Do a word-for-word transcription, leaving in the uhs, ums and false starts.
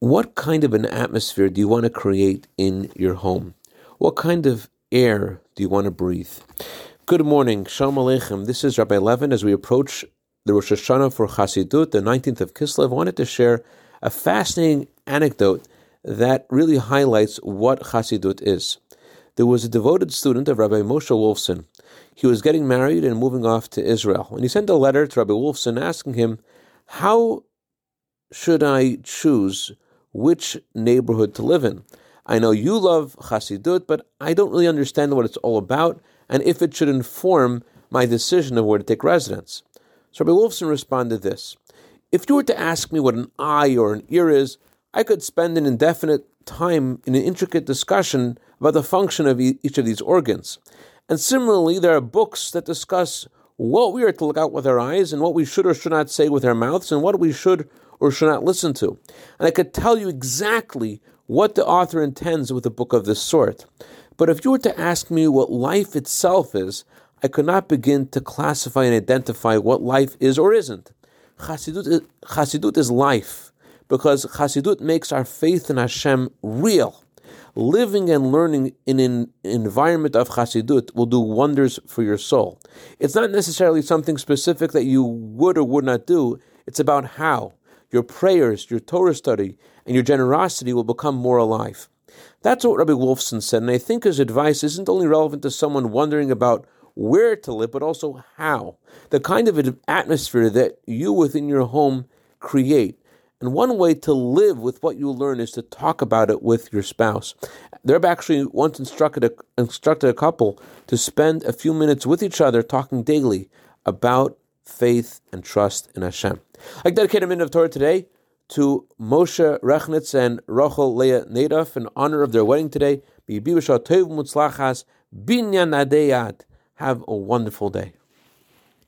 what kind of an atmosphere do you want to create in your home? What kind of air do you want to breathe? Good morning, Shalom Aleichem. This is Rabbi Levin. As we approach the Rosh Hashanah for Chassidut, the nineteenth of Kislev, I wanted to share a fascinating anecdote that really highlights what Chassidut is. There was a devoted student of Rabbi Moshe Wolfson. He was getting married and moving off to Israel. And he sent a letter to Rabbi Wolfson asking him, how should I choose which neighborhood to live in? I know you love Chassidut, but I don't really understand what it's all about and if it should inform my decision of where to take residence. So Rabbi Wolfson responded this: if you were to ask me what an eye or an ear is, I could spend an indefinite time in an intricate discussion about the function of each of these organs. And similarly, there are books that discuss what we are to look out with our eyes and what we should or should not say with our mouths and what we should or should not listen to. And I could tell you exactly what the author intends with a book of this sort. But if you were to ask me what life itself is, I could not begin to classify and identify what life is or isn't. Chassidut is, Chassidut is life, because Chassidut makes our faith in Hashem real. Living and learning in an environment of Chassidut will do wonders for your soul. It's not necessarily something specific that you would or would not do. It's about how your prayers, your Torah study, and your generosity will become more alive. That's what Rabbi Wolfson said, and I think his advice isn't only relevant to someone wondering about where to live, but also how. The kind of atmosphere that you within your home create. And one way to live with what you learn is to talk about it with your spouse. The Rebbe actually once instructed a, instructed a couple to spend a few minutes with each other talking daily about faith and trust in Hashem. I dedicate a minute of Torah today to Moshe Rechnitz and Rochel Leah Nadav in honor of their wedding today. B'sha'ah tov u'mutzlachas binyan adei ad. Have a wonderful day.